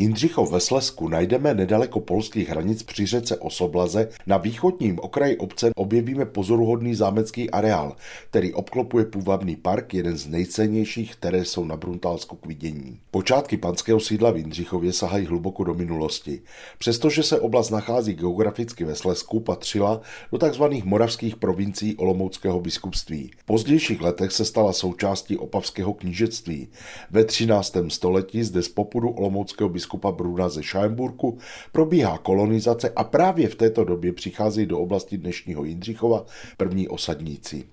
Jindřichov ve Slezsku najdeme nedaleko polských hranic při řece Osoblaze. Na východním okraji obce objevíme pozoruhodný zámecký areál, který obklopuje půvabný park, jeden z nejcennějších, které jsou na Bruntálsku k vidění. Počátky panského sídla v Jindřichově sahají hluboko do minulosti. Přestože se oblast nachází geograficky ve Slezsku, patřila do tzv. Moravských provincií Olomouckého biskupství. V pozdějších letech se stala součástí opavského knížectví. Ve 13. století zde z popudu olomouckého biskupa Bruna ze Šajnburku probíhá kolonizace a právě v této době přichází do oblasti dnešního Jindřichova první osadníci.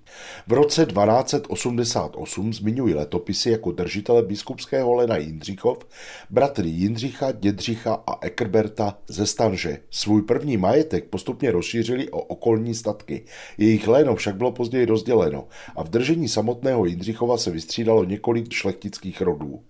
V roce 1288 zmiňují letopisy jako držitele biskupského lena Jindřichov bratry Jindřicha, Dědřicha a Ekerberta ze Stanže. Svůj první majetek postupně rozšířili o okolní statky. Jejich léno však bylo později rozděleno a v držení samotného Jindřichova se vystřídalo několik šlechtických rodů.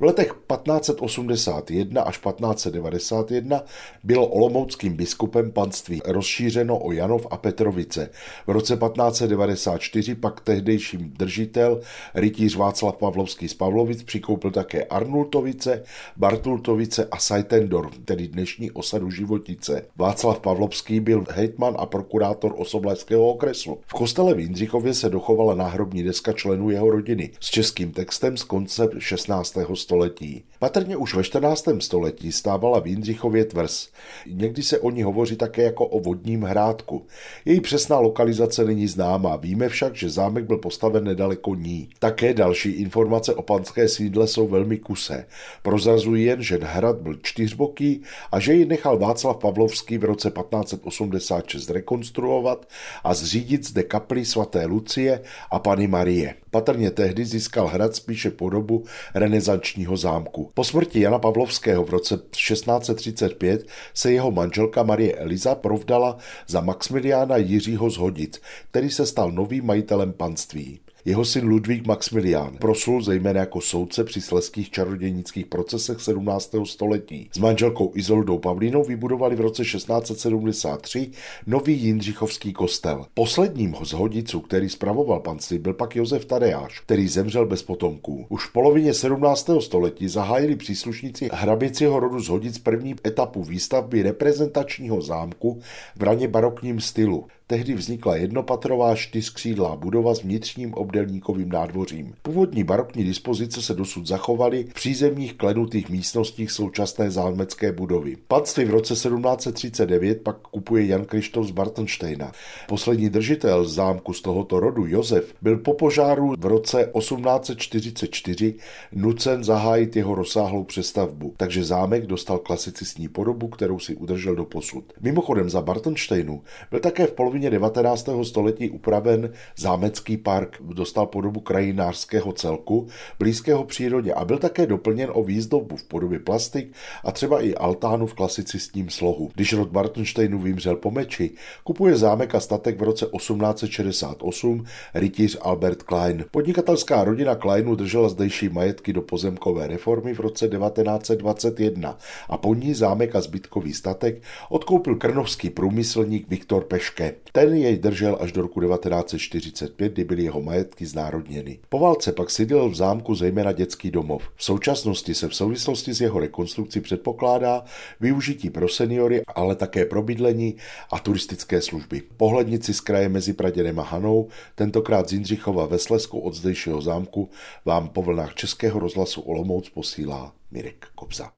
V letech 1581 až 1591 bylo olomouckým biskupem panství rozšířeno o Janov a Petrovice. V roce 1594 pak tehdejší držitel rytíř Václav Pavlovský z Pavlovic přikoupil také Arnultovice, Bartultovice a Sajtendor, tedy dnešní osadu Životice. Václav Pavlovský byl hejtman a prokurátor Osoblažského okresu. V kostele v Jindřichově se dochovala náhrobní deska členů jeho rodiny s českým textem z konce 16. století. Patrně už ve 14. století stávala v Jindřichově tvrz. Někdy se o ní hovoří také jako o vodním hrádku. Její přesná lokalizace není známá, víme však, že zámek byl postaven nedaleko ní. Také další informace o panské sídle jsou velmi kusé. Prozrazují jen, že hrad byl čtyřboký a že ji nechal Václav Pavlovský v roce 1586 rekonstruovat a zřídit zde kapli svaté Lucie a Panny Marie. Patrně tehdy získal hrad spíše podobu renesančního zámku. Po smrti Jana Pavlovského v roce 1635 se jeho manželka Marie Eliza provdala za Maximiliána Jiřího z Hodic, který se stal novým majitelem panství. Jeho syn Ludvík Maximilián proslul zejména jako soudce při slezských čarodějnických procesech 17. století. S manželkou Izoldou Pavlínou vybudovali v roce 1673 nový jindřichovský kostel. Posledním z Hodiců, který spravoval panství, byl pak Josef Tadeáš, který zemřel bez potomků. Už v polovině 17. století zahájili příslušníci hraběcího rodu z Hodic první etapu výstavby reprezentačního zámku v raně barokním stylu. Tehdy vznikla jednopatrová čtyřkřídlá budova s vnitřním obdélníkovým nádvořím. Původní barokní dispozice se dosud zachovaly v přízemních klenutých místnostích současné zámecké budovy. Panství v roce 1739 pak kupuje Jan Kristof z Bartenštejna. Poslední držitel zámku z tohoto rodu, Josef, byl po požáru v roce 1844 nucen zahájit jeho rozsáhlou přestavbu, takže zámek dostal klasicistní podobu, kterou si udržel doposud. Mimochodem za Bartenštejnu byl také v polovině 19. století upraven zámecký park, dostal podobu krajinářského celku blízkého přírodě a byl také doplněn o výzdobu v podobě plastik a třeba i altánu v klasicistním slohu. Když rod Bartenštejnů vymřel po meči, kupuje zámek a statek v roce 1868 rytíř Albert Klein. Podnikatelská rodina Kleinů držela zdejší majetky do pozemkové reformy v roce 1921 a po ní zámek a zbytkový statek odkoupil krnovský průmyslník Viktor Peške. Ten jej držel až do roku 1945, kdy byly jeho majetky znárodněny. Po válce pak sídlil v zámku zejména dětský domov. V současnosti se v souvislosti s jeho rekonstrukcí předpokládá využití pro seniory, ale také pro bydlení a turistické služby. Pohlednici z kraje mezi Pradědem a Hanou, tentokrát z Jindřichova ve Slezsku od zdejšího zámku, vám po vlnách Českého rozhlasu Olomouc posílá Mirek Kobza.